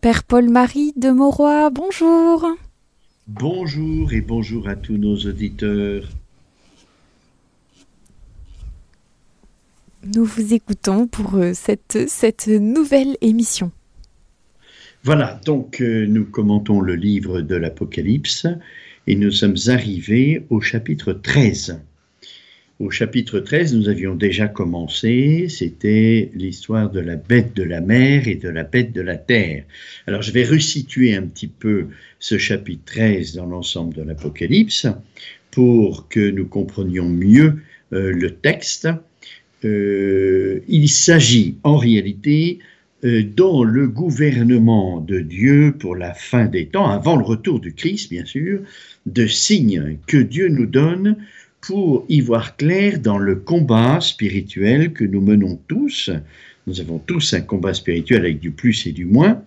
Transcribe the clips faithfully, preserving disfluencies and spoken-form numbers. Père Paul-Marie de Mauroy, bonjour. Bonjour et bonjour à tous nos auditeurs. Nous vous écoutons pour cette, cette nouvelle émission. Voilà, donc euh, nous commentons le livre de l'Apocalypse et nous sommes arrivés au chapitre treize. Au chapitre treize, nous avions déjà commencé, c'était l'histoire de la bête de la mer et de la bête de la terre. Alors je vais resituer un petit peu ce chapitre treize dans l'ensemble de l'Apocalypse pour que nous comprenions mieux euh, le texte. Euh, il s'agit en réalité, euh, dans le gouvernement de Dieu pour la fin des temps, avant le retour du Christ bien sûr, de signes que Dieu nous donne pour y voir clair dans le combat spirituel que nous menons tous. Nous avons tous un combat spirituel avec du plus et du moins,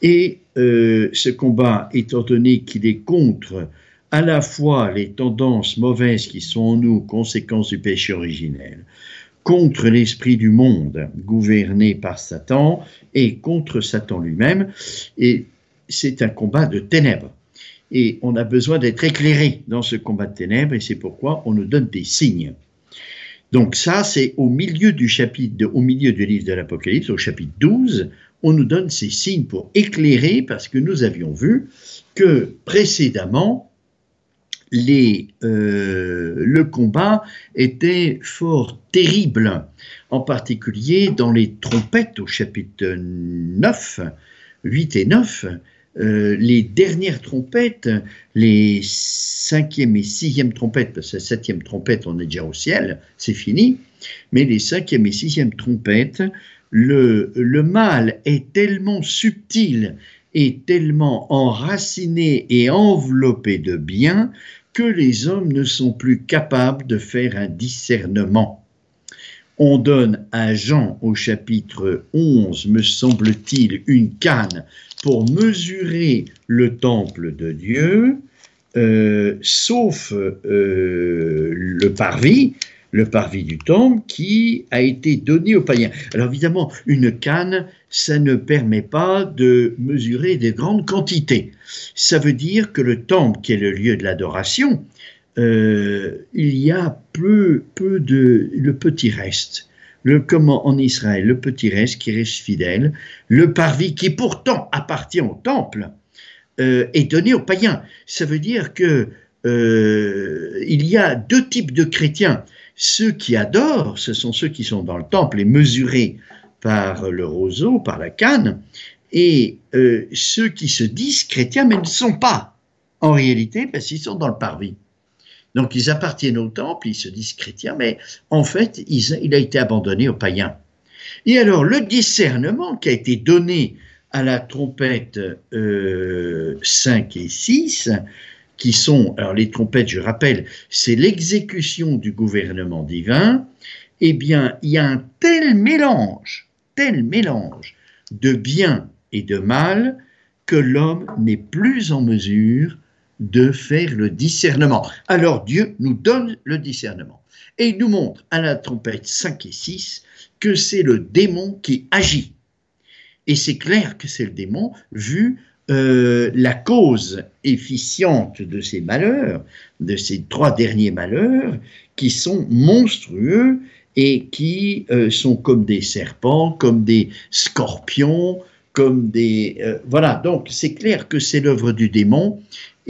et euh, ce combat, étant donné qu'il est contre à la fois les tendances mauvaises qui sont en nous, conséquences du péché originel, contre l'esprit du monde gouverné par Satan et contre Satan lui-même, et c'est un combat de ténèbres. Et on a besoin d'être éclairé dans ce combat de ténèbres, et c'est pourquoi on nous donne des signes. Donc ça, c'est au milieu du chapitre, de, au milieu du livre de l'Apocalypse, au chapitre douze, on nous donne ces signes pour éclairer, parce que nous avions vu que précédemment, les, euh, le combat était fort terrible, en particulier dans les trompettes au chapitre neuf, huit et neuf, Euh, les dernières trompettes, les cinquième et sixième trompettes, parce que la septième trompette, on est déjà au ciel, c'est fini, mais les cinquième et sixième trompettes, le, le mal est tellement subtil et tellement enraciné et enveloppé de bien que les hommes ne sont plus capables de faire un discernement. On donne à Jean au chapitre onze, me semble-t-il, une canne pour mesurer le temple de Dieu, euh, sauf euh, le parvis, le parvis du temple qui a été donné aux païens. Alors évidemment, une canne, ça ne permet pas de mesurer des grandes quantités. Ça veut dire que le temple, qui est le lieu de l'adoration, Euh, il y a peu, peu de le petit reste, le, comme en Israël, le petit reste qui reste fidèle, le parvis qui pourtant appartient au temple euh, est donné aux païens. Ça veut dire que euh, il y a deux types de chrétiens. Ceux qui adorent, ce sont ceux qui sont dans le temple et mesurés par le roseau, par la canne, et euh, ceux qui se disent chrétiens mais ne sont pas en réalité parce qu'ils sont dans le parvis. Donc, ils appartiennent au temple, ils se disent chrétiens, mais en fait, ils, il a été abandonné aux païens. Et alors, le discernement qui a été donné à la trompette euh, cinq et six, qui sont, alors les trompettes, je rappelle, c'est l'exécution du gouvernement divin, eh bien, il y a un tel mélange, tel mélange de bien et de mal que l'homme n'est plus en mesure de faire le discernement. Alors Dieu nous donne le discernement et il nous montre à la trompette cinq et six que c'est le démon qui agit. Et c'est clair que c'est le démon vu euh, la cause efficiente de ces malheurs, de ces trois derniers malheurs qui sont monstrueux et qui euh, sont comme des serpents, comme des scorpions, comme des... Euh, voilà, donc c'est clair que c'est l'œuvre du démon.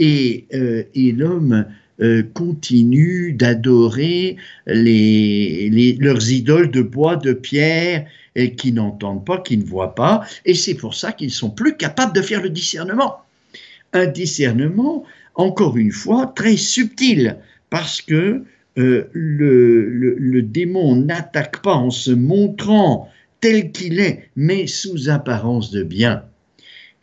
Et, euh, et l'homme euh, continue d'adorer les, les, leurs idoles de bois, de pierre, et qui n'entendent pas, qui ne voient pas, et c'est pour ça qu'ils ne sont plus capables de faire le discernement. Un discernement, encore une fois, très subtil, parce que euh, le, le, le démon n'attaque pas en se montrant tel qu'il est, mais sous apparence de bien.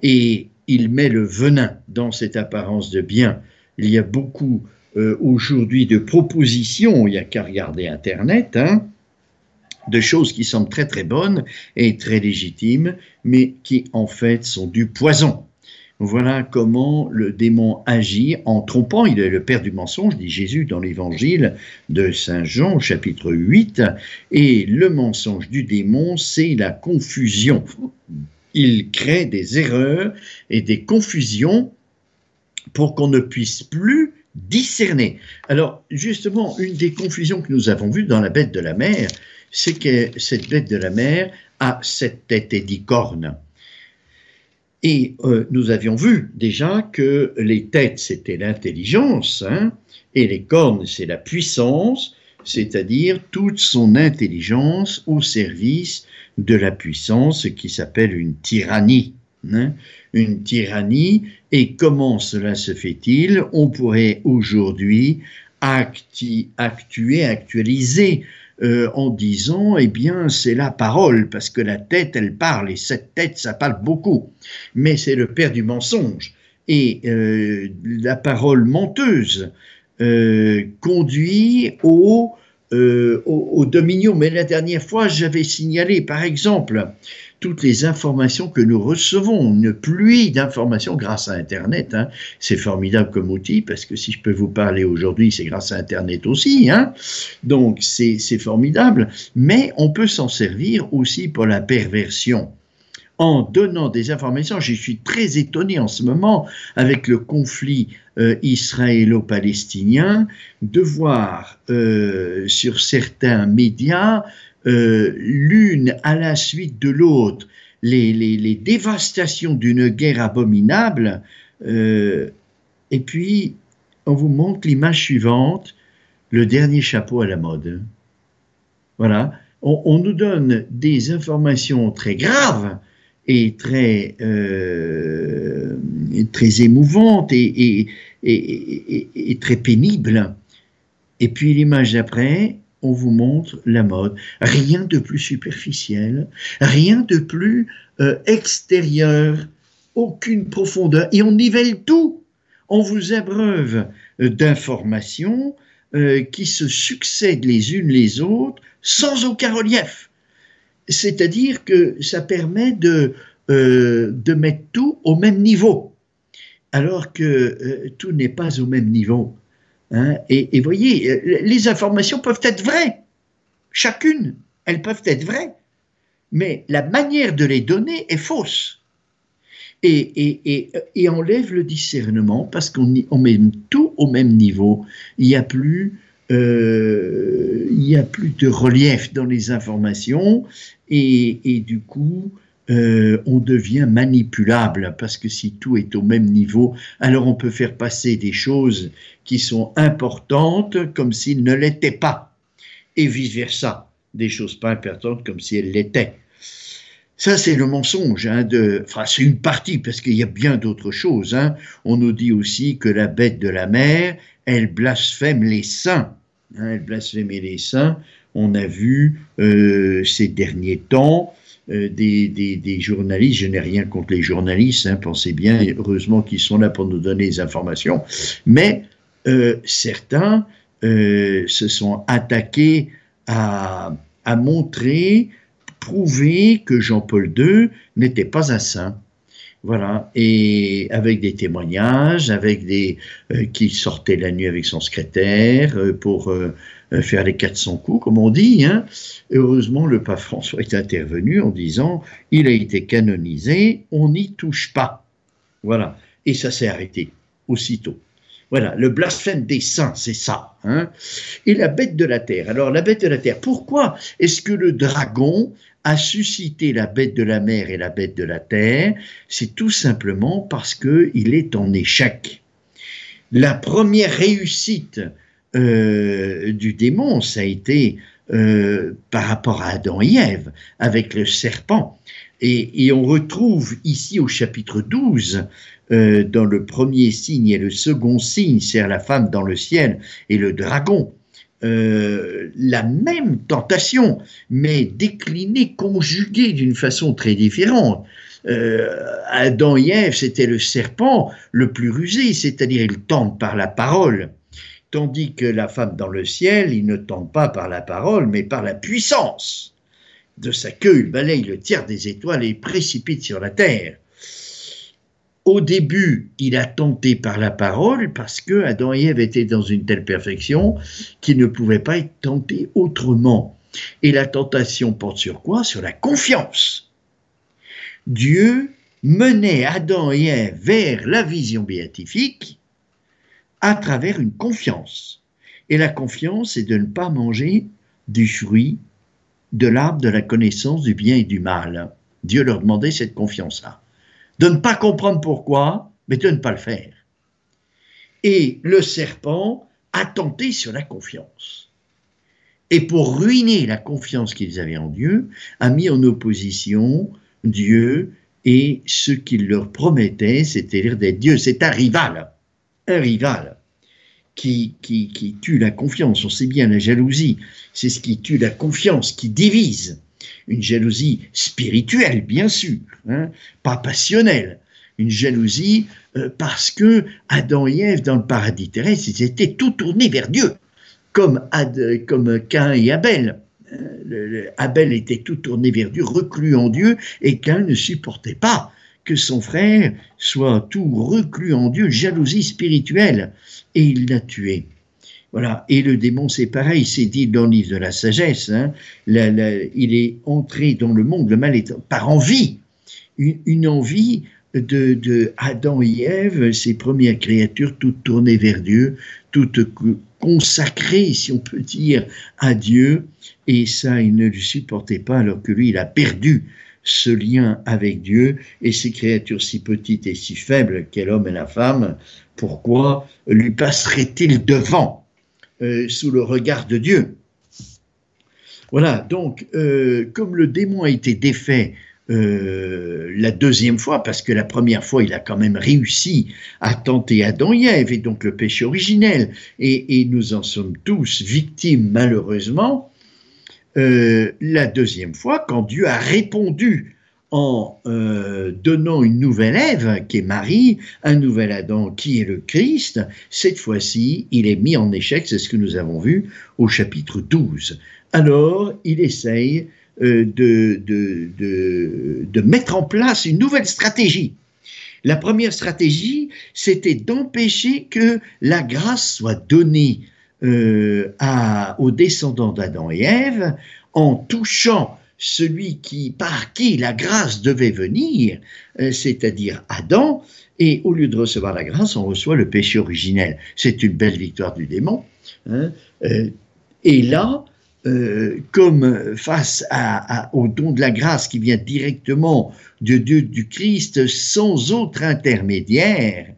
Et il met le venin dans cette apparence de bien. Il y a beaucoup euh, aujourd'hui de propositions, il n'y a qu'à regarder Internet, hein, de choses qui semblent très très bonnes et très légitimes, mais qui en fait sont du poison. Voilà comment le démon agit en trompant. Il est le père du mensonge, dit Jésus dans l'évangile de Saint Jean au chapitre huit, et le mensonge du démon, c'est la confusion. il crée des erreurs et des confusions pour qu'on ne puisse plus discerner. Alors, justement, une des confusions que nous avons vues dans la bête de la mer, c'est que cette bête de la mer a cette tête et dix cornes. Et euh, nous avions vu déjà que les têtes, c'était l'intelligence, hein, et les cornes, c'est la puissance, c'est-à-dire toute son intelligence au service de la puissance qui s'appelle une tyrannie. Hein, une tyrannie, et comment cela se fait-il? On pourrait aujourd'hui acti, actuer, actualiser euh, en disant, eh bien, c'est la parole, parce que la tête, elle parle, et cette tête, ça parle beaucoup. Mais c'est le père du mensonge, et euh, la parole menteuse euh, conduit au, euh, au, au dominion. Mais la dernière fois, j'avais signalé, par exemple, toutes les informations que nous recevons, une pluie d'informations grâce à Internet. Hein. C'est formidable comme outil, parce que si je peux vous parler aujourd'hui, c'est grâce à Internet aussi. Hein. Donc, c'est formidable. Mais on peut s'en servir aussi pour la perversion. En donnant des informations, je suis très étonné en ce moment, avec le conflit euh, israélo-palestinien, de voir euh, sur certains médias Euh, l'une à la suite de l'autre, les, les, les dévastations d'une guerre abominable, euh, et puis on vous montre l'image suivante, le dernier chapeau à la mode. Voilà, on, on nous donne des informations très graves et très, euh, très émouvantes et, et, et, et, et, et très pénibles, et puis l'image d'après, on vous montre la mode. Rien de plus superficiel, rien de plus euh, extérieur, aucune profondeur. Et on nivelle tout. On vous abreuve d'informations euh, qui se succèdent les unes les autres sans aucun relief. C'est-à-dire que ça permet de, euh, de mettre tout au même niveau, alors que euh, tout n'est pas au même niveau. Hein, et, et voyez, les informations peuvent être vraies, chacune, elles peuvent être vraies, mais la manière de les donner est fausse, et, et, et, et enlève le discernement, parce qu'on on met tout au même niveau, il n'y a plus, euh, il n'y a plus de relief dans les informations, et, et du coup… Euh, on devient manipulable, parce que si tout est au même niveau, alors on peut faire passer des choses qui sont importantes comme s'ils ne l'étaient pas, et vice-versa, des choses pas importantes comme si elles l'étaient. Ça, c'est le mensonge, hein, de, enfin, c'est une partie, parce qu'il y a bien d'autres choses. Hein. On nous dit aussi que la bête de la mer, elle blasphème les saints. Hein, elle blasphème les saints, on a vu euh, ces derniers temps, Euh, des, des, des journalistes, je n'ai rien contre les journalistes, hein, pensez bien, heureusement qu'ils sont là pour nous donner les informations, mais euh, certains euh, se sont attaqués à, à montrer, prouver que Jean-Paul deux n'était pas un saint. Voilà, et avec des témoignages, avec des euh, qui sortaient la nuit avec son secrétaire euh, pour euh, faire les quatre cents coups, comme on dit. Hein. Heureusement, le pape François est intervenu en disant « il a été canonisé, on n'y touche pas ». Voilà, et ça s'est arrêté aussitôt. Voilà, le blasphème des saints, c'est ça. Hein. Et la bête de la terre. Alors, la bête de la terre, pourquoi est-ce que le dragon a suscité la bête de la mer et la bête de la terre? C'est tout simplement parce qu'il est en échec. La première réussite euh, du démon, ça a été euh, par rapport à Adam et Ève, avec le serpent. Et, et on retrouve ici au chapitre douze, euh, dans le premier signe et le second signe, c'est la femme dans le ciel et le dragon. Euh, la même tentation, mais déclinée, conjuguée d'une façon très différente. Euh, Adam et Ève, c'était le serpent le plus rusé, c'est-à-dire il tente par la parole, tandis que la femme dans le ciel, il ne tente pas par la parole, mais par la puissance. De sa queue, il balaye le tiers des étoiles et précipite sur la terre. Au début, il a tenté par la parole parce que Adam et Ève étaient dans une telle perfection qu'ils ne pouvaient pas être tentés autrement. Et la tentation porte sur quoi? Sur la confiance. Dieu menait Adam et Ève vers la vision béatifique à travers une confiance. Et la confiance, c'est de ne pas manger du fruit de l'arbre de la connaissance du bien et du mal. Dieu leur demandait cette confiance-là. De ne pas comprendre pourquoi, mais de ne pas le faire. Et le serpent a tenté sur la confiance. Et pour ruiner la confiance qu'ils avaient en Dieu, a mis en opposition Dieu et ce qu'il leur promettait, c'est-à-dire des dieux. C'est un rival, un rival qui, qui, qui tue la confiance. On sait bien, la jalousie, c'est ce qui tue la confiance, qui divise. Une jalousie spirituelle, bien sûr, hein, pas passionnelle. Une jalousie euh, parce que Adam et Ève, dans le paradis terrestre, ils étaient tout tournés vers Dieu, comme, Ad, comme Cain et Abel. Euh, le, le, Abel était tout tourné vers Dieu, reclus en Dieu, et Cain ne supportait pas que son frère soit tout reclus en Dieu, jalousie spirituelle, et il l'a tué. Voilà. Et le démon, c'est pareil, c'est dit dans le livre de la sagesse, hein, la, la, il est entré dans le monde, le mal est par envie, une, une envie de, de Adam et Ève, ces premières créatures, toutes tournées vers Dieu, toutes consacrées, si on peut dire, à Dieu, et ça, il ne le supportait pas, alors que lui, il a perdu ce lien avec Dieu, et ces créatures si petites et si faibles qu'est l'homme et la femme, pourquoi lui passerait-il devant ? Euh, sous le regard de Dieu. Voilà, donc, euh, comme le démon a été défait euh, la deuxième fois, parce que la première fois, il a quand même réussi à tenter Adam et Ève, et donc le péché originel, et, et nous en sommes tous victimes, malheureusement, euh, la deuxième fois, quand Dieu a répondu en euh, donnant une nouvelle Ève, qui est Marie, un nouvel Adam, qui est le Christ, cette fois-ci, il est mis en échec, c'est ce que nous avons vu au chapitre douze. Alors, il essaye euh, de, de, de, de mettre en place une nouvelle stratégie. La première stratégie, c'était d'empêcher que la grâce soit donnée euh, à, aux descendants d'Adam et Ève en touchant celui qui, par qui la grâce devait venir, c'est-à-dire Adam, et au lieu de recevoir la grâce, on reçoit le péché originel. C'est une belle victoire du démon. Hein, euh, et là, euh, comme face à, à, au don de la grâce qui vient directement de Dieu, du Christ, sans autre intermédiaire,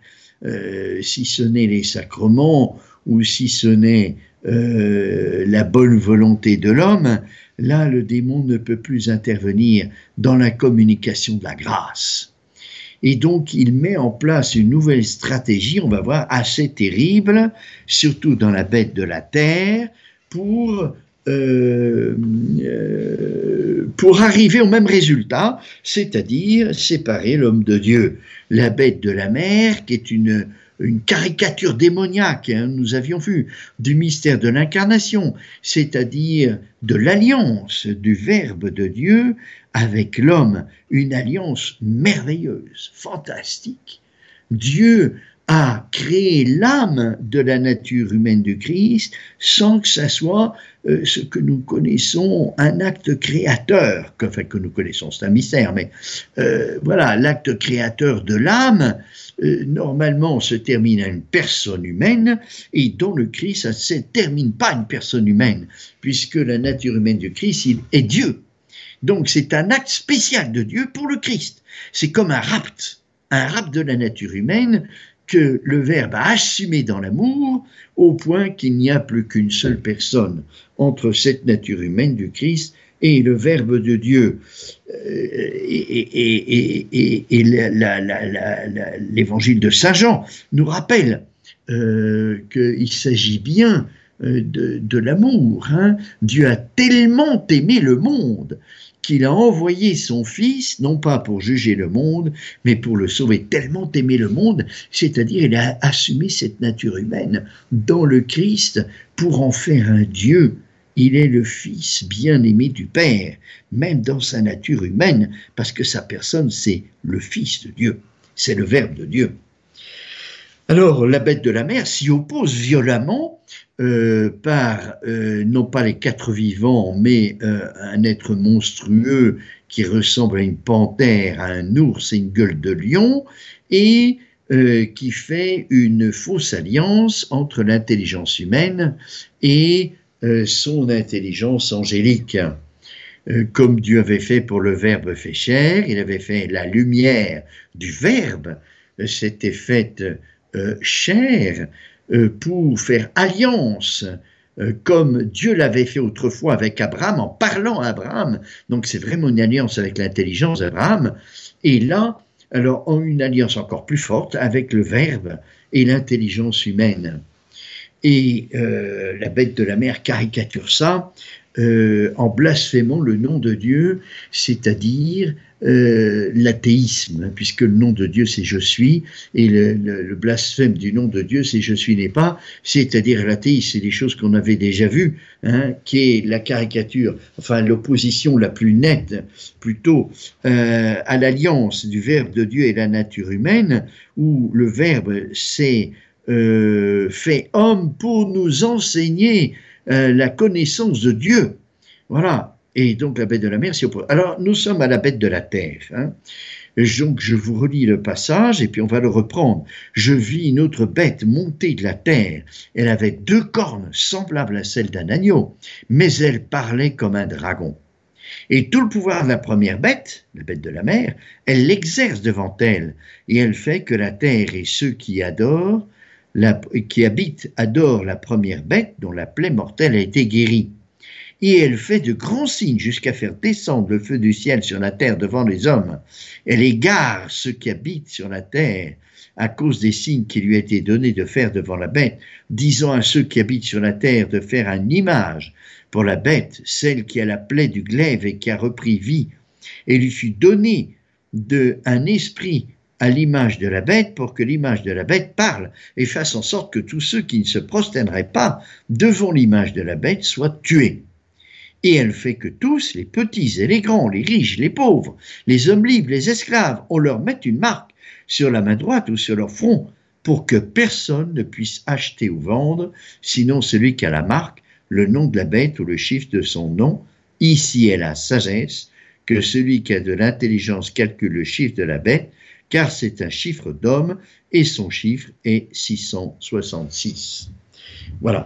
euh, si ce n'est les sacrements ou si ce n'est euh, la bonne volonté de l'homme, là, le démon ne peut plus intervenir dans la communication de la grâce. Et donc, il met en place une nouvelle stratégie, on va voir, assez terrible, surtout dans la bête de la terre, pour, euh, euh, pour arriver au même résultat, c'est-à-dire séparer l'homme de Dieu. La bête de la mer, qui est une... une caricature démoniaque, hein, nous avions vu, du mystère de l'incarnation, c'est-à-dire de l'alliance du Verbe de Dieu avec l'homme, une alliance merveilleuse, fantastique. Dieu a créé l'âme de la nature humaine du Christ sans que ça soit euh, ce que nous connaissons, un acte créateur, que, enfin que nous connaissons, c'est un mystère, mais euh, voilà, l'acte créateur de l'âme, euh, normalement se termine à une personne humaine, et dans le Christ, ça ne se termine pas à une personne humaine, puisque la nature humaine du Christ, il est Dieu. Donc c'est un acte spécial de Dieu pour le Christ. C'est comme un rapt, un rapt de la nature humaine, que le Verbe a assumé dans l'amour, au point qu'il n'y a plus qu'une seule personne entre cette nature humaine du Christ et le Verbe de Dieu. Et, et, et, et l'évangile de Saint Jean nous rappelle euh, qu'il s'agit bien de, de l'amour. Hein. Dieu a tellement aimé le monde qu'il a envoyé son Fils, non pas pour juger le monde, mais pour le sauver, tellement aimé le monde, c'est-à-dire il a assumé cette nature humaine dans le Christ pour en faire un Dieu. Il est le Fils bien-aimé du Père, même dans sa nature humaine, parce que sa personne, c'est le Fils de Dieu, c'est le Verbe de Dieu. Alors, la bête de la mer s'y oppose violemment euh, par, euh, non pas les quatre vivants, mais euh, un être monstrueux qui ressemble à une panthère, à un ours et une gueule de lion, et euh, qui fait une fausse alliance entre l'intelligence humaine et euh, son intelligence angélique. Euh, comme Dieu avait fait pour le Verbe fait chair, il avait fait la lumière du Verbe, euh, s'était faite euh, chair euh, pour faire alliance, comme Dieu l'avait fait autrefois avec Abraham, en parlant à Abraham. Donc c'est vraiment une alliance avec l'intelligence d'Abraham, et là, alors, une alliance encore plus forte avec le Verbe et l'intelligence humaine. Et euh, la bête de la mer caricature ça euh, en blasphémant le nom de Dieu, c'est-à-dire euh, l'athéisme, puisque le nom de Dieu c'est « je suis » et le, le, le blasphème du nom de Dieu c'est « je suis n'est pas », c'est-à-dire l'athéisme, c'est des choses qu'on avait déjà vues, hein, qui est la caricature, enfin l'opposition la plus nette plutôt euh, à l'alliance du Verbe de Dieu et la nature humaine, où le Verbe c'est Euh, fait homme pour nous enseigner euh, la connaissance de Dieu. Voilà. Et donc la bête de la mer s'y oppose. Alors nous sommes à la bête de la terre. Hein. Donc je vous relis le passage et puis on va le reprendre. « Je vis une autre bête montée de la terre. Elle avait deux cornes semblables à celles d'un agneau, mais elle parlait comme un dragon. Et tout le pouvoir de la première bête, la bête de la mer, elle l'exerce devant elle, et elle fait que la terre et ceux qui adorent, La, qui habite, adore la première bête dont la plaie mortelle a été guérie. Et elle fait de grands signes jusqu'à faire descendre le feu du ciel sur la terre devant les hommes. Elle égare ceux qui habitent sur la terre à cause des signes qui lui a été donné de faire devant la bête, disant à ceux qui habitent sur la terre de faire une image pour la bête, celle qui a la plaie du glaive et qui a repris vie. Et lui fut donné de, un esprit à l'image de la bête, pour que l'image de la bête parle et fasse en sorte que tous ceux qui ne se prosterneraient pas devant l'image de la bête soient tués. Et elle fait que tous, les petits et les grands, les riches, les pauvres, les hommes libres, les esclaves, on leur mette une marque sur la main droite ou sur leur front, pour que personne ne puisse acheter ou vendre, sinon celui qui a la marque, le nom de la bête ou le chiffre de son nom. Ici est la sagesse, que celui qui a de l'intelligence calcule le chiffre de la bête, car c'est un chiffre d'homme, et son chiffre est six cent soixante-six. Voilà.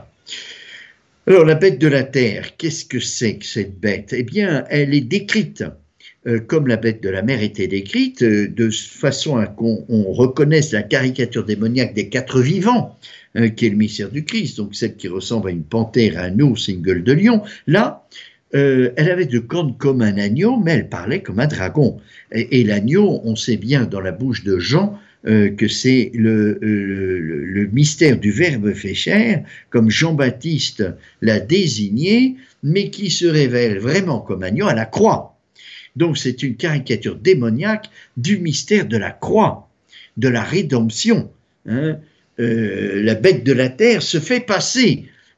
Alors, la bête de la terre, qu'est-ce que c'est que cette bête? Eh bien, elle est décrite, euh, comme la bête de la mer était décrite, euh, de façon à qu'on on reconnaisse la caricature démoniaque des quatre vivants, euh, qui est le mystère du Christ, donc celle qui ressemble à une panthère, à un ours et une gueule de lion. Là, Euh, elle avait deux cornes comme un agneau, mais elle parlait comme un dragon. Et, et l'agneau, on sait bien dans la bouche de Jean euh, que c'est le, le, le mystère du Verbe fait chair, comme Jean-Baptiste l'a désigné, mais qui se révèle vraiment comme agneau à la croix. Donc c'est une caricature démoniaque du mystère de la croix, de la rédemption. Hein. Euh, la bête de la terre se fait passer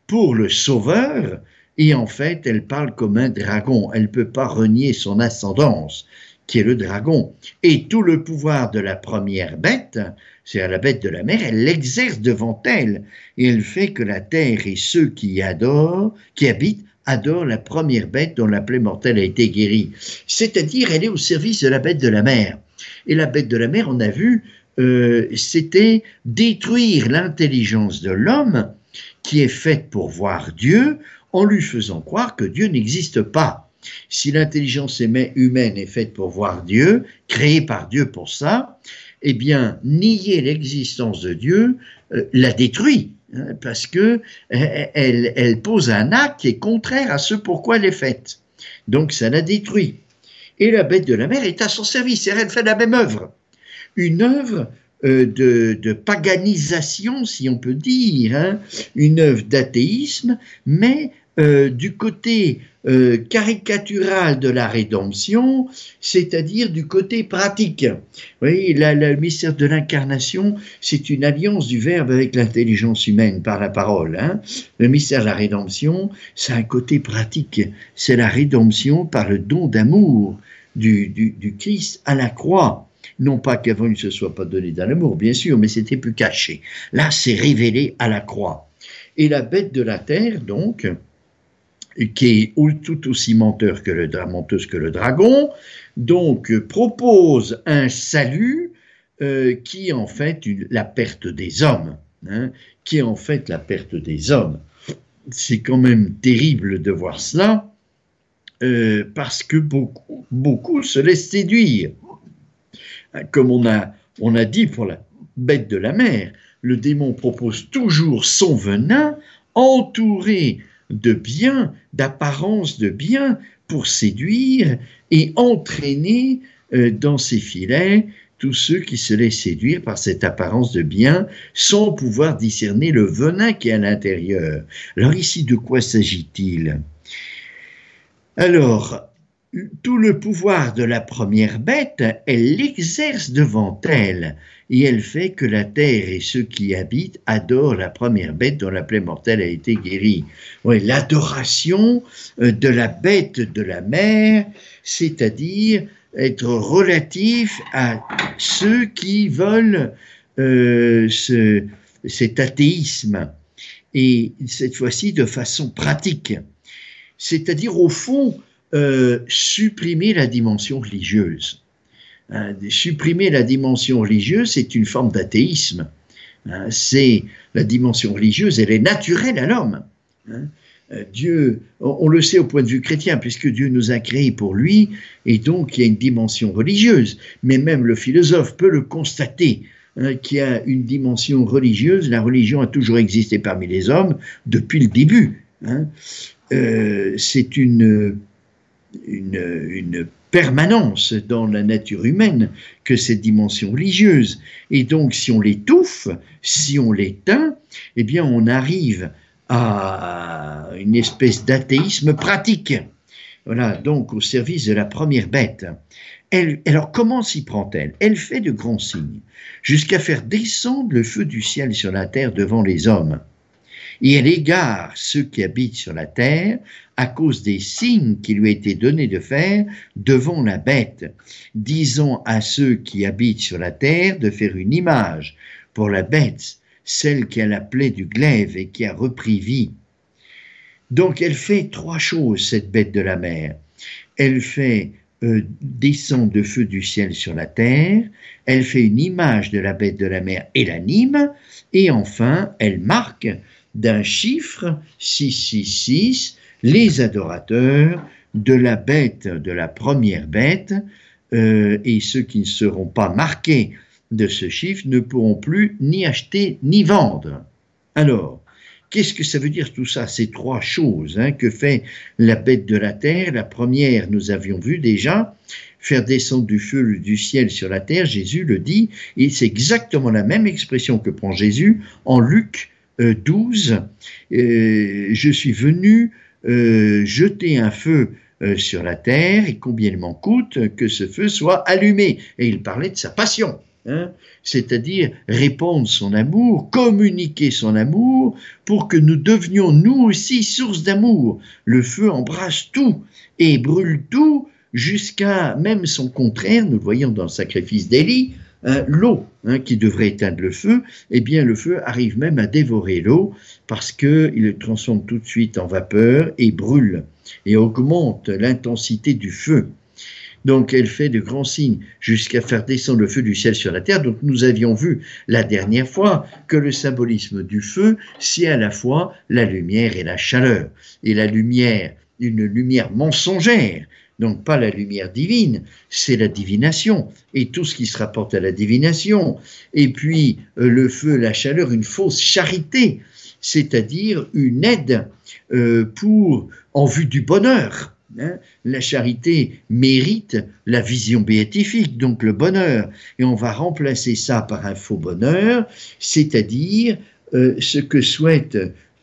pour le sauveur, et en fait, elle parle comme un dragon. Elle ne peut pas renier son ascendance, qui est le dragon. Et tout le pouvoir de la première bête, c'est-à-dire la bête de la mer, elle l'exerce devant elle. Et elle fait que la terre et ceux qui adorent, qui habitent, adorent la première bête dont la plaie mortelle a été guérie. C'est-à-dire, elle est au service de la bête de la mer. Et la bête de la mer, on a vu, euh, c'était détruire l'intelligence de l'homme qui est faite pour voir Dieu, en lui faisant croire que Dieu n'existe pas. Si l'intelligence humaine est faite pour voir Dieu, créée par Dieu pour ça, eh bien, nier l'existence de Dieu euh, la détruit, hein, parce que euh, elle, elle pose un acte qui est contraire à ce pourquoi elle est faite. Donc, ça la détruit. Et la bête de la mer est à son service, et elle fait la même œuvre. Une œuvre euh, de, de paganisation, si on peut dire, hein, une œuvre d'athéisme, mais Euh, du côté euh, caricatural de la rédemption, c'est-à-dire du côté pratique. Vous voyez, la, la, le mystère de l'incarnation, c'est une alliance du Verbe avec l'intelligence humaine par la parole. Hein. Le mystère de la rédemption, c'est un côté pratique. C'est la rédemption par le don d'amour du, du, du Christ à la croix. Non pas qu'avant il ne se soit pas donné dans l'amour, bien sûr, mais c'était plus caché. Là, c'est révélé à la croix. Et la bête de la terre, donc, qui est tout aussi menteur que le, menteuse que le dragon, donc propose un salut euh, qui est en fait une, la perte des hommes, hein, qui est en fait la perte des hommes. C'est quand même terrible de voir cela, euh, parce que beaucoup, beaucoup se laissent séduire. Comme on a, on a dit pour la bête de la mer, le démon propose toujours son venin entouré de bien, d'apparence de bien, pour séduire et entraîner dans ses filets tous ceux qui se laissent séduire par cette apparence de bien sans pouvoir discerner le venin qui est à l'intérieur. Alors ici, de quoi s'agit-il? Alors, tout le pouvoir de la première bête, elle l'exerce devant elle, et elle fait que la terre et ceux qui y habitent adorent la première bête dont la plaie mortelle a été guérie. Oui, l'adoration de la bête de la mer, c'est-à-dire être relatif à ceux qui veulent euh, ce, cet athéisme, et cette fois-ci de façon pratique, c'est-à-dire au fond, Euh, supprimer la dimension religieuse. Hein, supprimer la dimension religieuse, c'est une forme d'athéisme. Hein, c'est la dimension religieuse, elle est naturelle à l'homme. Hein, euh, Dieu, on, on le sait au point de vue chrétien, puisque Dieu nous a créés pour lui, et donc il y a une dimension religieuse. Mais même le philosophe peut le constater, hein, qu'il y a une dimension religieuse. La religion a toujours existé parmi les hommes depuis le début. Hein. Euh, c'est une Une, une permanence dans la nature humaine que cette dimension religieuse. Et donc, si on l'étouffe, si on l'éteint, eh bien, on arrive à une espèce d'athéisme pratique. Voilà, donc au service de la première bête. Elle, alors, comment s'y prend-elle? Elle fait de grands signes, jusqu'à faire descendre le feu du ciel sur la terre devant les hommes. Et elle égare ceux qui habitent sur la terre à cause des signes qui lui a été donné de faire devant la bête, disant à ceux qui habitent sur la terre de faire une image pour la bête, celle qui a la plaie du glaive et qui a repris vie. Donc elle fait trois choses, cette bête de la mer. Elle fait euh, descendre de feu du ciel sur la terre, elle fait une image de la bête de la mer et l'anime, et enfin elle marque d'un chiffre, six cent soixante-six, les adorateurs de la bête, de la première bête, euh, et ceux qui ne seront pas marqués de ce chiffre ne pourront plus ni acheter ni vendre. Alors, qu'est-ce que ça veut dire tout ça? Ces trois choses, hein, que fait la bête de la terre. La première, nous avions vu déjà, faire descendre du feu du ciel sur la terre, Jésus le dit, et c'est exactement la même expression que prend Jésus en Luc douze, euh, je suis venu euh, jeter un feu euh, sur la terre, et combien il m'en coûte que ce feu soit allumé. Et il parlait de sa passion, hein, c'est-à-dire répandre son amour, communiquer son amour, pour que nous devenions nous aussi source d'amour. Le feu embrasse tout et brûle tout, jusqu'à même son contraire, nous le voyons dans le sacrifice d'Élie, hein, l'eau, hein, qui devrait éteindre le feu, eh bien le feu arrive même à dévorer l'eau, parce qu'il le transforme tout de suite en vapeur et brûle, et augmente l'intensité du feu. Donc elle fait de grands signes, jusqu'à faire descendre le feu du ciel sur la terre. Donc nous avions vu la dernière fois que le symbolisme du feu, c'est à la fois la lumière et la chaleur, et la lumière, une lumière mensongère. Donc pas la lumière divine, c'est la divination, et tout ce qui se rapporte à la divination. Et puis le feu, la chaleur, une fausse charité, c'est-à-dire une aide euh, pour, en vue du bonheur. Hein. La charité mérite la vision béatifique, donc le bonheur, et on va remplacer ça par un faux bonheur, c'est-à-dire euh, ce que souhaite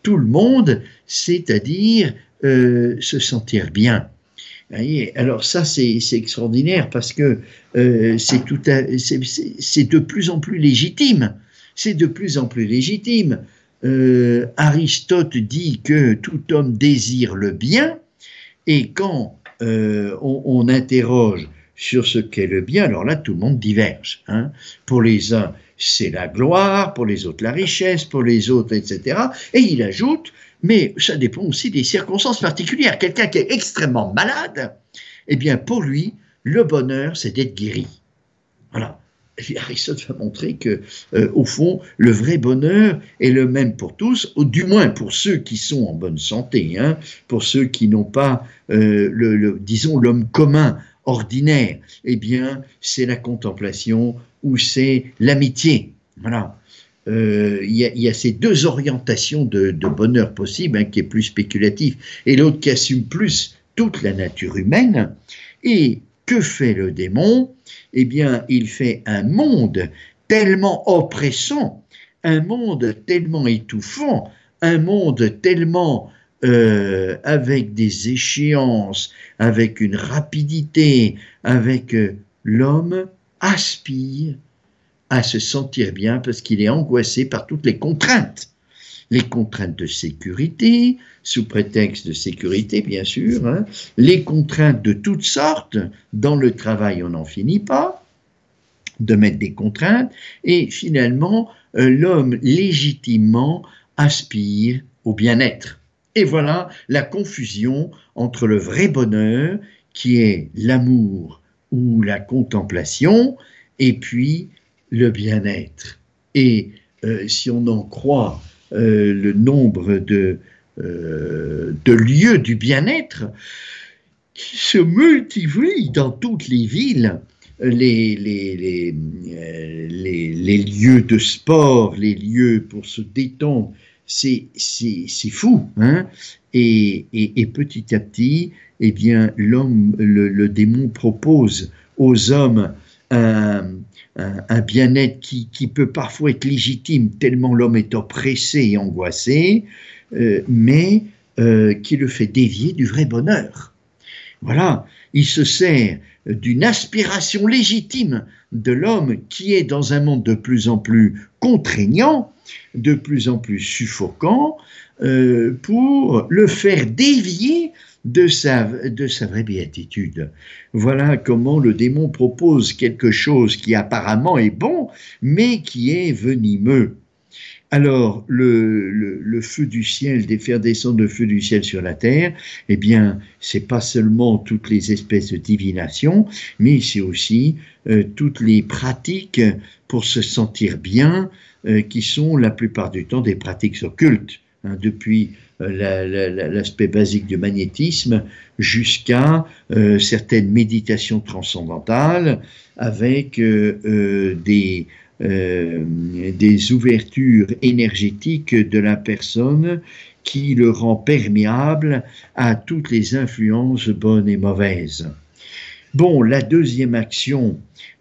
tout le monde, c'est-à-dire euh, se sentir bien. Alors ça, c'est extraordinaire, parce que euh, c'est tout à, c'est, c'est, c'est de plus en plus légitime. C'est de plus en plus légitime. Euh, Aristote dit que tout homme désire le bien, et quand euh, on, on interroge sur ce qu'est le bien, alors là, tout le monde diverge. Hein. Pour les uns, c'est la gloire, pour les autres, la richesse, pour les autres, et cetera. Et il ajoute, mais ça dépend aussi des circonstances particulières. Quelqu'un qui est extrêmement malade, eh bien, pour lui, le bonheur, c'est d'être guéri. Voilà. Aristote va montrer que, euh, au fond, le vrai bonheur est le même pour tous, ou du moins pour ceux qui sont en bonne santé, hein, pour ceux qui n'ont pas, euh, le, le, disons, l'homme commun, ordinaire. Eh bien, c'est la contemplation ou c'est l'amitié. Voilà. Il euh, y, y a ces deux orientations de, de bonheur possible, hein, qui est plus spéculatif, et l'autre qui assume plus toute la nature humaine. Et que fait le démon? Eh bien, il fait un monde tellement oppressant, un monde tellement étouffant, un monde tellement euh, avec des échéances, avec une rapidité, avec euh, l'homme aspire à se sentir bien parce qu'il est angoissé par toutes les contraintes. Les contraintes de sécurité, sous prétexte de sécurité bien sûr, hein, les contraintes de toutes sortes, dans le travail on n'en finit pas, de mettre des contraintes, et finalement euh, l'homme légitimement aspire au bien-être. Et voilà la confusion entre le vrai bonheur, qui est l'amour ou la contemplation, et puis le bien-être. Et euh, si on en croit Euh, le nombre de, euh, de lieux du bien-être qui se multiplient dans toutes les villes, les, les, les, euh, les, les lieux de sport, les lieux pour se détendre, c'est fou. Hein, et, et, et petit à petit, eh bien, l'homme, le, le démon propose aux hommes un... un, un bien-être qui, qui peut parfois être légitime tellement l'homme est oppressé et angoissé, euh, mais euh, qui le fait dévier du vrai bonheur. Voilà, il se sert d'une aspiration légitime de l'homme qui est dans un monde de plus en plus contraignant, de plus en plus suffocant, euh, pour le faire dévier de sa, de sa vraie béatitude. Voilà comment le démon propose quelque chose qui apparemment est bon, mais qui est venimeux. Alors, le, le, le feu du ciel, des faire descendre le feu du ciel sur la terre, eh bien, c'est pas seulement toutes les espèces de divination, mais c'est aussi euh, toutes les pratiques pour se sentir bien, euh, qui sont la plupart du temps des pratiques occultes, hein, depuis La, la, la, l'aspect basique du magnétisme jusqu'à euh, certaines méditations transcendantales avec euh, euh, des, euh, des ouvertures énergétiques de la personne qui le rend perméable à toutes les influences bonnes et mauvaises. Bon, la deuxième action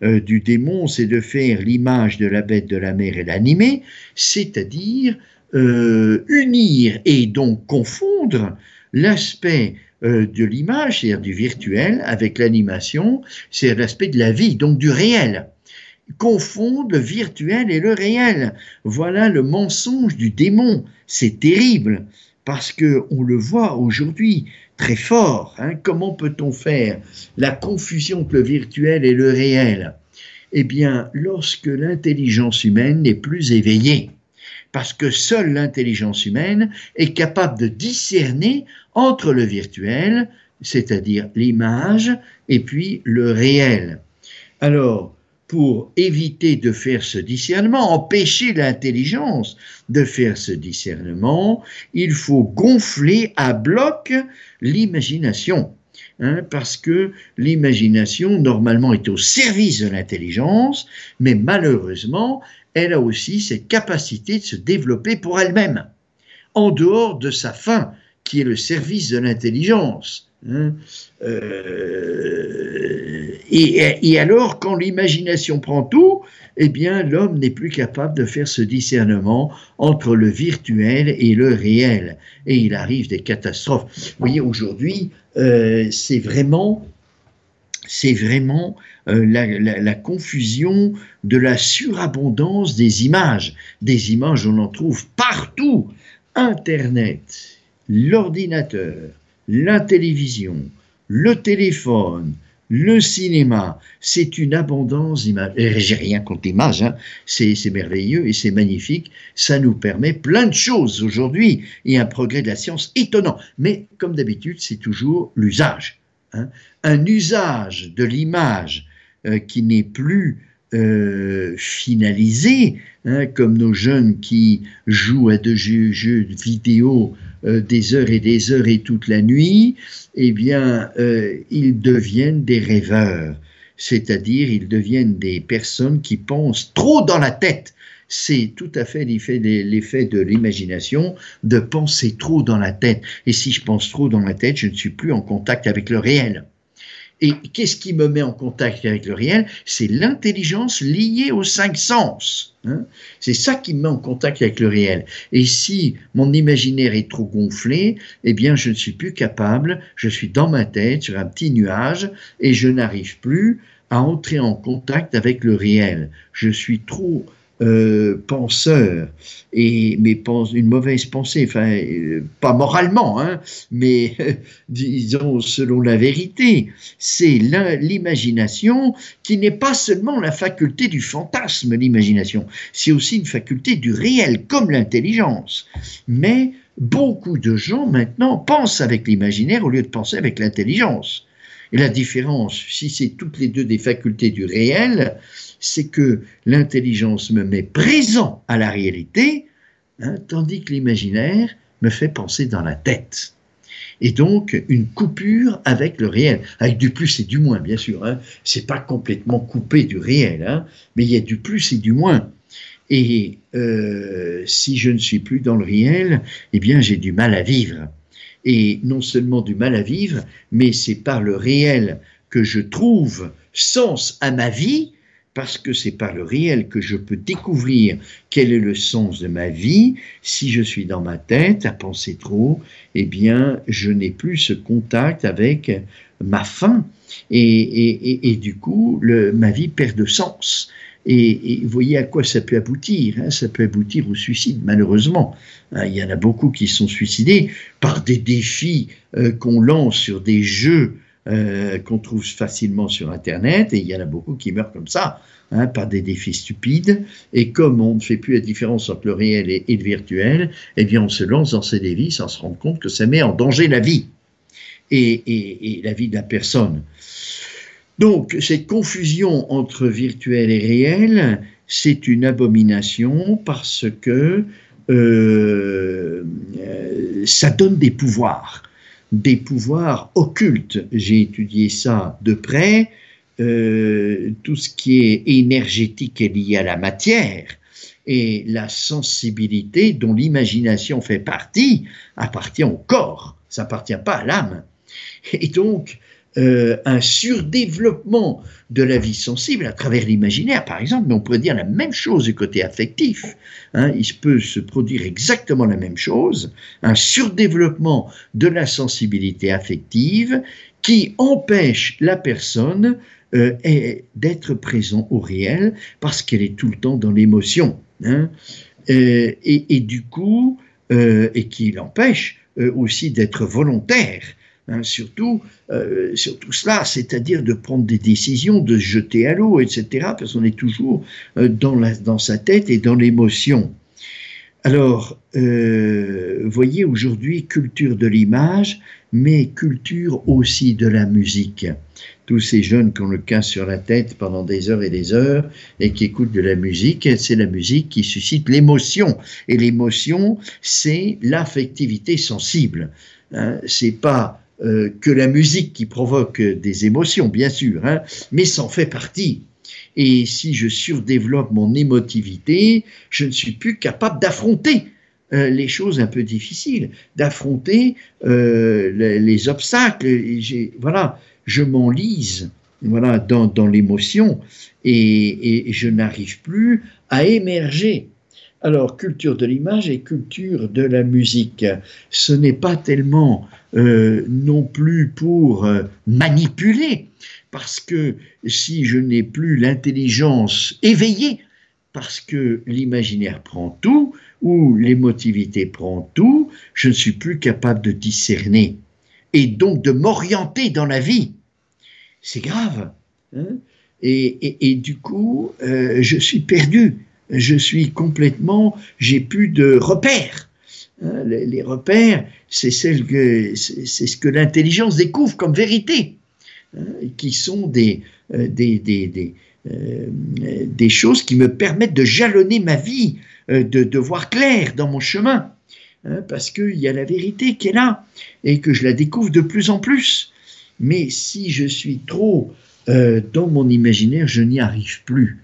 euh, du démon, c'est de faire l'image de la bête de la mer et l'animer, c'est-à-dire Euh, unir et donc confondre l'aspect euh, de l'image, c'est-à-dire du virtuel, avec l'animation, c'est-à-dire l'aspect de la vie, donc du réel. Confondre le virtuel et le réel. Voilà le mensonge du démon. C'est terrible, parce qu'on le voit aujourd'hui très fort. Hein. Comment peut-on faire la confusion entre le virtuel et le réel? Eh bien, lorsque l'intelligence humaine n'est plus éveillée, parce que seule l'intelligence humaine est capable de discerner entre le virtuel, c'est-à-dire l'image, et puis le réel. Alors, pour éviter de faire ce discernement, empêcher l'intelligence de faire ce discernement, il faut gonfler à bloc l'imagination. Hein, parce que l'imagination, normalement, est au service de l'intelligence, mais malheureusement, elle a aussi cette capacité de se développer pour elle-même, en dehors de sa fin, qui est le service de l'intelligence. Hein, euh, et, et alors, quand l'imagination prend tout, eh bien, l'homme n'est plus capable de faire ce discernement entre le virtuel et le réel. Et il arrive des catastrophes. Vous voyez, aujourd'hui, euh, c'est vraiment... c'est vraiment euh, la, la, la confusion de la surabondance des images. Des images, on en trouve partout. Internet, l'ordinateur, la télévision, le téléphone, Le cinéma, c'est une abondance d'images. J'ai rien contre l'image, hein. C'est merveilleux et c'est magnifique. Ça nous permet plein de choses aujourd'hui et un progrès de la science étonnant. Mais comme d'habitude, c'est toujours l'usage. Hein. Un usage de l'image euh, qui n'est plus euh, finalisé, hein, comme nos jeunes qui jouent à des jeux, jeux vidéo euh, des heures et des heures et toute la nuit, eh bien, euh, ils deviennent des rêveurs, c'est-à-dire ils deviennent des personnes qui pensent trop dans la tête. C'est tout à fait l'effet de l'imagination, de penser trop dans la tête. Et si je pense trop dans la tête, je ne suis plus en contact avec le réel. Et qu'est-ce qui me met en contact avec le réel? C'est l'intelligence liée aux cinq sens. Hein, c'est ça qui me met en contact avec le réel. Et si mon imaginaire est trop gonflé, eh bien je ne suis plus capable, je suis dans ma tête, sur un petit nuage, et je n'arrive plus à entrer en contact avec le réel. Je suis trop euh, penseur, et mes pens une mauvaise pensée, enfin, euh, pas moralement, hein, mais euh, disons selon la vérité, c'est l'imagination qui n'est pas seulement la faculté du fantasme, l'imagination, c'est aussi une faculté du réel, comme l'intelligence. Mais beaucoup de gens maintenant pensent avec l'imaginaire au lieu de penser avec l'intelligence. Et la différence, si c'est toutes les deux des facultés du réel, c'est que l'intelligence me met présent à la réalité, hein, tandis que l'imaginaire me fait penser dans la tête. Et donc, une coupure avec le réel, avec du plus et du moins, bien sûr. Hein. Ce n'est pas complètement coupé du réel, hein, mais il y a du plus et du moins. Et euh, si je ne suis plus dans le réel, eh bien, j'ai du mal à vivre. Et non seulement du mal à vivre, mais c'est par le réel que je trouve sens à ma vie, parce que c'est par le réel que je peux découvrir quel est le sens de ma vie. Si je suis dans ma tête à penser trop, eh bien, je n'ai plus ce contact avec ma fin. Et, et, et, et du coup, le, ma vie perd de sens. Et, et vous voyez à quoi ça peut aboutir, hein, ça peut aboutir au suicide, malheureusement. Hein, il y en a beaucoup qui sont suicidés par des défis euh, qu'on lance sur des jeux euh, qu'on trouve facilement sur Internet, et il y en a beaucoup qui meurent comme ça, hein, par des défis stupides. Et comme on ne fait plus la différence entre le réel et, et le virtuel, eh bien on se lance dans ces défis sans se rendre compte que ça met en danger la vie, et, et, et la vie de la personne. Donc, cette confusion entre virtuel et réel, c'est une abomination parce que euh, ça donne des pouvoirs, des pouvoirs occultes. J'ai étudié ça de près, euh, tout ce qui est énergétique est lié à la matière, et la sensibilité dont l'imagination fait partie appartient au corps, ça n'appartient pas à l'âme. Et donc, Euh, un surdéveloppement de la vie sensible à travers l'imaginaire, par exemple, mais on pourrait dire la même chose du côté affectif. Hein, il peut se produire exactement la même chose, un surdéveloppement de la sensibilité affective qui empêche la personne euh, d'être présente au réel parce qu'elle est tout le temps dans l'émotion. Hein, euh, et, et du coup, euh, et qui l'empêche euh, aussi d'être volontaire. Hein, surtout, euh, surtout cela, c'est-à-dire de prendre des décisions, de se jeter à l'eau, et cetera, parce qu'on est toujours euh, dans, la, dans sa tête et dans l'émotion. Alors, euh, voyez aujourd'hui, culture de l'image, mais culture aussi de la musique. Tous ces jeunes qui ont le casque sur la tête pendant des heures et des heures et qui écoutent de la musique, c'est la musique qui suscite l'émotion. Et l'émotion, c'est l'affectivité sensible. Hein, c'est pas Euh, que la musique qui provoque des émotions, bien sûr, hein, mais ça en fait partie. Et si je surdéveloppe mon émotivité, je ne suis plus capable d'affronter euh, les choses un peu difficiles, d'affronter euh, les, les obstacles. Et voilà, je m'enlise voilà, dans, dans l'émotion et, et je n'arrive plus à émerger. Alors, culture de l'image et culture de la musique, ce n'est pas tellement euh, non plus pour euh, manipuler, parce que si je n'ai plus l'intelligence éveillée, parce que l'imaginaire prend tout, ou l'émotivité prend tout, je ne suis plus capable de discerner, et donc de m'orienter dans la vie. c'est grave. Hein? Et, et, et du coup, euh, je suis perdu. Je suis complètement, j'ai plus de repères. Hein? Les, les repères, c'est celle que, c'est ce que l'intelligence découvre comme vérité, hein? Qui sont des, euh, des, des, des, euh, des choses qui me permettent de jalonner ma vie, euh, de, de voir clair dans mon chemin. Hein, parce qu'il y a la vérité qui est là et que je la découvre de plus en plus. Mais si je suis trop euh, dans mon imaginaire, je n'y arrive plus.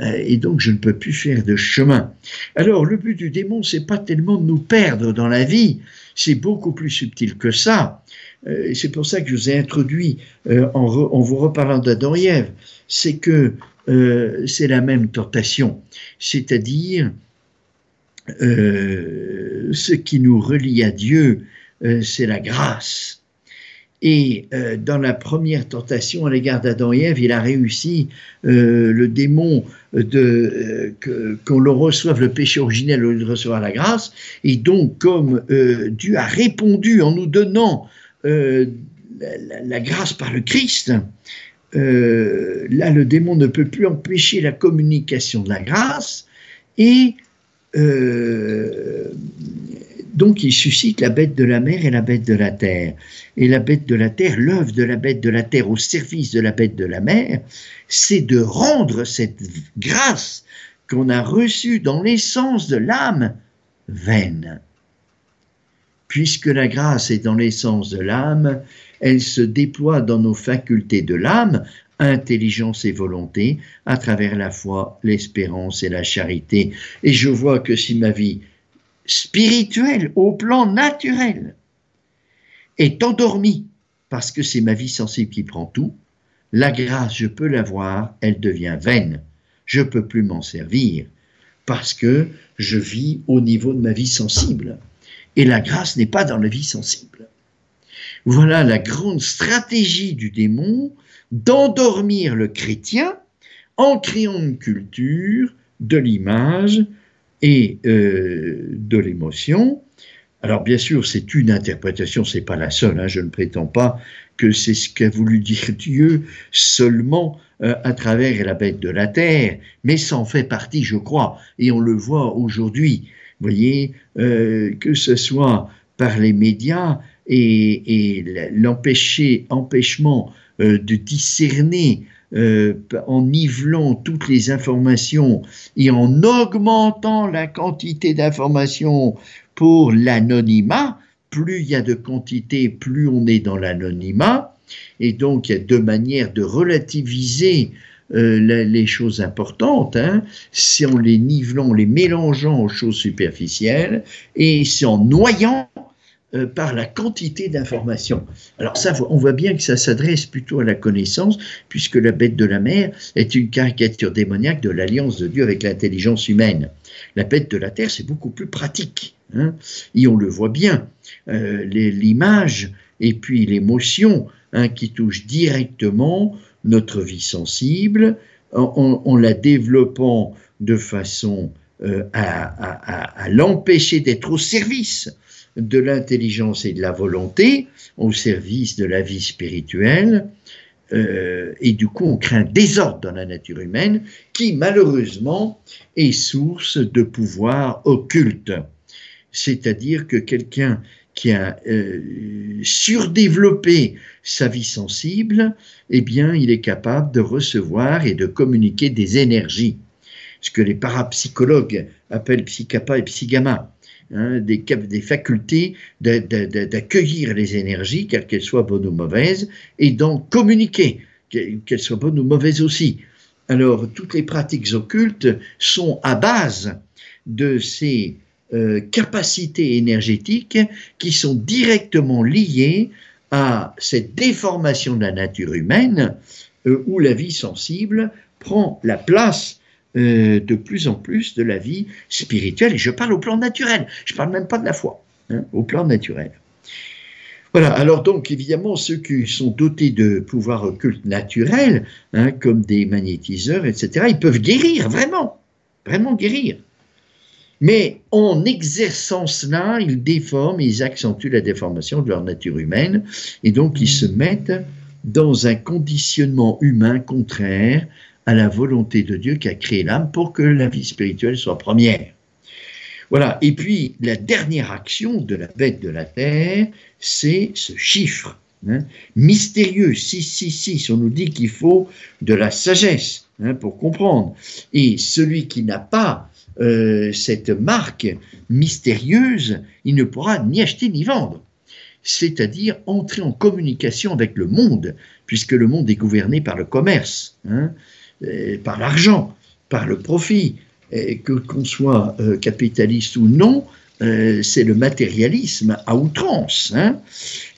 Euh, et donc, je ne peux plus faire de chemin. Alors, le but du démon, c'est pas tellement de nous perdre dans la vie. C'est beaucoup plus subtil que ça. Euh, c'est pour ça que je vous ai introduit euh, en, re, en vous reparlant d'Adam et Ève. C'est que euh, c'est la même tentation. C'est-à-dire... Euh, ce qui nous relie à Dieu, euh, c'est la grâce. Et euh, dans la première tentation à l'égard d'Adam et Ève, il a réussi, euh, le démon, de euh, qu'on leur reçoive le péché originel au lieu de recevoir la grâce. Et donc, comme euh, Dieu a répondu en nous donnant euh, la, la, la grâce par le Christ, euh, là, le démon ne peut plus empêcher la communication de la grâce et Euh, donc il suscite la bête de la mer et la bête de la terre. Et la bête de la terre, l'œuvre de la bête de la terre au service de la bête de la mer, c'est de rendre cette grâce qu'on a reçue dans l'essence de l'âme vaine. Puisque la grâce est dans l'essence de l'âme, elle se déploie dans nos facultés de l'âme, intelligence et volonté, à travers la foi, l'espérance et la charité. Et je vois que si ma vie spirituelle, au plan naturel, est endormie, parce que c'est ma vie sensible qui prend tout, la grâce, je peux l'avoir, elle devient vaine. Je ne peux plus m'en servir, parce que je vis au niveau de ma vie sensible. Et la grâce n'est pas dans la vie sensible. Voilà la grande stratégie du démon, d'endormir le chrétien en créant une culture de l'image et euh, de l'émotion. Alors bien sûr, c'est une interprétation, c'est pas la seule, hein, je ne prétends pas que c'est ce qu'a voulu dire Dieu seulement euh, à travers la bête de la terre, mais ça en fait partie, je crois, et on le voit aujourd'hui, vous voyez, euh, que ce soit par les médias et, et l'empêcher, empêchement de discerner euh, en nivelant toutes les informations et en augmentant la quantité d'informations pour l'anonymat. Plus il y a de quantité, plus on est dans l'anonymat. Et donc, il y a deux manières de relativiser euh, la, les choses importantes. Hein. C'est en les nivelant, en les mélangeant aux choses superficielles et c'est en noyant Euh, par la quantité d'informations. Alors ça, on voit bien que ça s'adresse plutôt à la connaissance, puisque la bête de la mer est une caricature démoniaque de l'alliance de Dieu avec l'intelligence humaine. La bête de la terre, c'est beaucoup plus pratique, hein, et on le voit bien. Euh, l'image et puis l'émotion, hein, qui touchent directement notre vie sensible, en, en, en la développant de façon euh, à, à, à, à l'empêcher d'être au service de l'intelligence et de la volonté, au service de la vie spirituelle, euh, et du coup on crée un désordre dans la nature humaine qui malheureusement est source de pouvoir occulte. C'est-à-dire que quelqu'un qui a euh, surdéveloppé sa vie sensible, eh bien il est capable de recevoir et de communiquer des énergies, ce que les parapsychologues appellent psy-kappa et psy-gamma. Hein, des, des facultés d'accueillir les énergies, quelles qu'elles soient bonnes ou mauvaises, et d'en communiquer, qu'elles soient bonnes ou mauvaises aussi. Alors, toutes les pratiques occultes sont à base de ces euh, capacités énergétiques qui sont directement liées à cette déformation de la nature humaine euh, où la vie sensible prend la place Euh, de plus en plus de la vie spirituelle, et je parle au plan naturel, je ne parle même pas de la foi, hein, au plan naturel. Voilà, alors donc évidemment ceux qui sont dotés de pouvoirs occultes naturels, hein, comme des magnétiseurs, et cetera, ils peuvent guérir, vraiment, vraiment guérir. Mais en exerçant cela, ils déforment, ils accentuent la déformation de leur nature humaine, et donc ils se mettent dans un conditionnement humain contraire à la volonté de Dieu qui a créé l'âme pour que la vie spirituelle soit première. Voilà. Et puis, la dernière action de la bête de la terre, c'est ce chiffre. Hein, mystérieux, six cent soixante-six, on nous dit qu'il faut de la sagesse hein, pour comprendre. Et celui qui n'a pas euh, cette marque mystérieuse, il ne pourra ni acheter ni vendre. C'est-à-dire entrer en communication avec le monde, puisque le monde est gouverné par le commerce, hein, euh, par l'argent, par le profit. Et que qu'on soit euh, capitaliste ou non, Euh, c'est le matérialisme à outrance. Hein.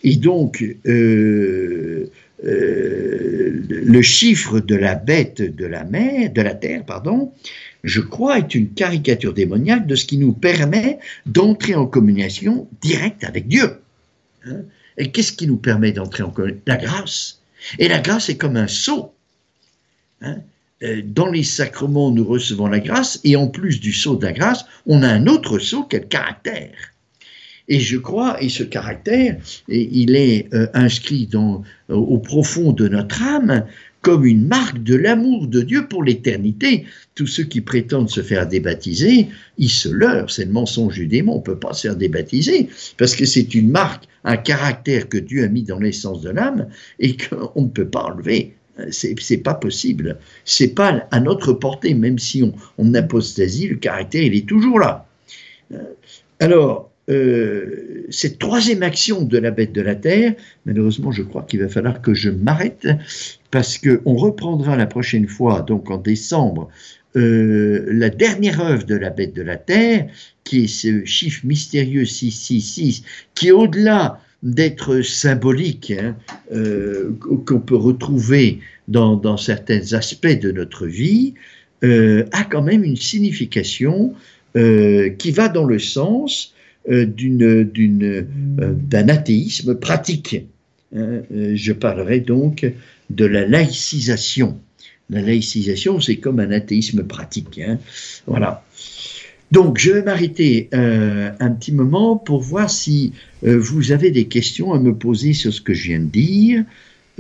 Et donc, euh, euh, le chiffre de la bête de la, mer, de la terre, pardon, je crois, est une caricature démoniaque de ce qui nous permet d'entrer en communication directe avec Dieu. Hein. Et qu'est-ce qui nous permet d'entrer en communication? La grâce. Et la grâce est comme un sceau. Hein. Dans les sacrements, nous recevons la grâce, et en plus du sceau de la grâce, on a un autre sceau qui est le caractère. Et je crois, et ce caractère, il est inscrit dans, au profond de notre âme comme une marque de l'amour de Dieu pour l'éternité. Tous ceux qui prétendent se faire débaptiser, ils se leurrent, c'est le mensonge du démon, on ne peut pas se faire débaptiser, parce que c'est une marque, un caractère que Dieu a mis dans l'essence de l'âme, et qu'on ne peut pas enlever. C'est, c'est pas possible, c'est pas à notre portée, même si on, on apostasie, le caractère il est toujours là. Alors, euh, cette troisième action de la bête de la terre, malheureusement je crois qu'il va falloir que je m'arrête, parce qu'on reprendra la prochaine fois, donc en décembre, euh, la dernière œuvre de la bête de la terre, qui est ce chiffre mystérieux six cent soixante-six, qui est au-delà d'être symbolique, hein, euh, qu'on peut retrouver dans, dans certains aspects de notre vie, euh, a quand même une signification euh, qui va dans le sens euh, d'une, d'une, euh, d'un athéisme pratique. Hein, euh, je parlerai donc de la laïcisation. La laïcisation, c'est comme un athéisme pratique. Hein, voilà. Donc, je vais m'arrêter euh, un petit moment pour voir si euh, vous avez des questions à me poser sur ce que je viens de dire.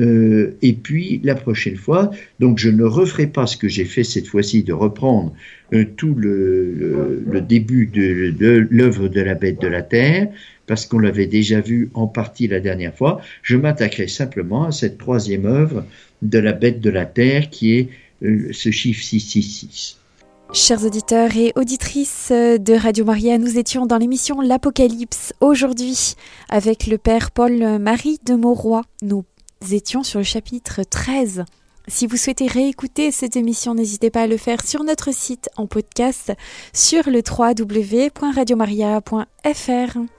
Euh, et puis, la prochaine fois, donc je ne referai pas ce que j'ai fait cette fois-ci, de reprendre euh, tout le, le, le début de, de l'œuvre de la bête de la terre, parce qu'on l'avait déjà vu en partie la dernière fois. Je m'attaquerai simplement à cette troisième œuvre de la bête de la terre, qui est euh, ce chiffre six cent soixante-six. Chers auditeurs et auditrices de Radio Maria, nous étions dans l'émission L'Apocalypse aujourd'hui avec le Père Paul-Marie de Mauroy. Nous étions sur le chapitre treize. Si vous souhaitez réécouter cette émission, n'hésitez pas à le faire sur notre site en podcast sur le w w w point radio maria point f r.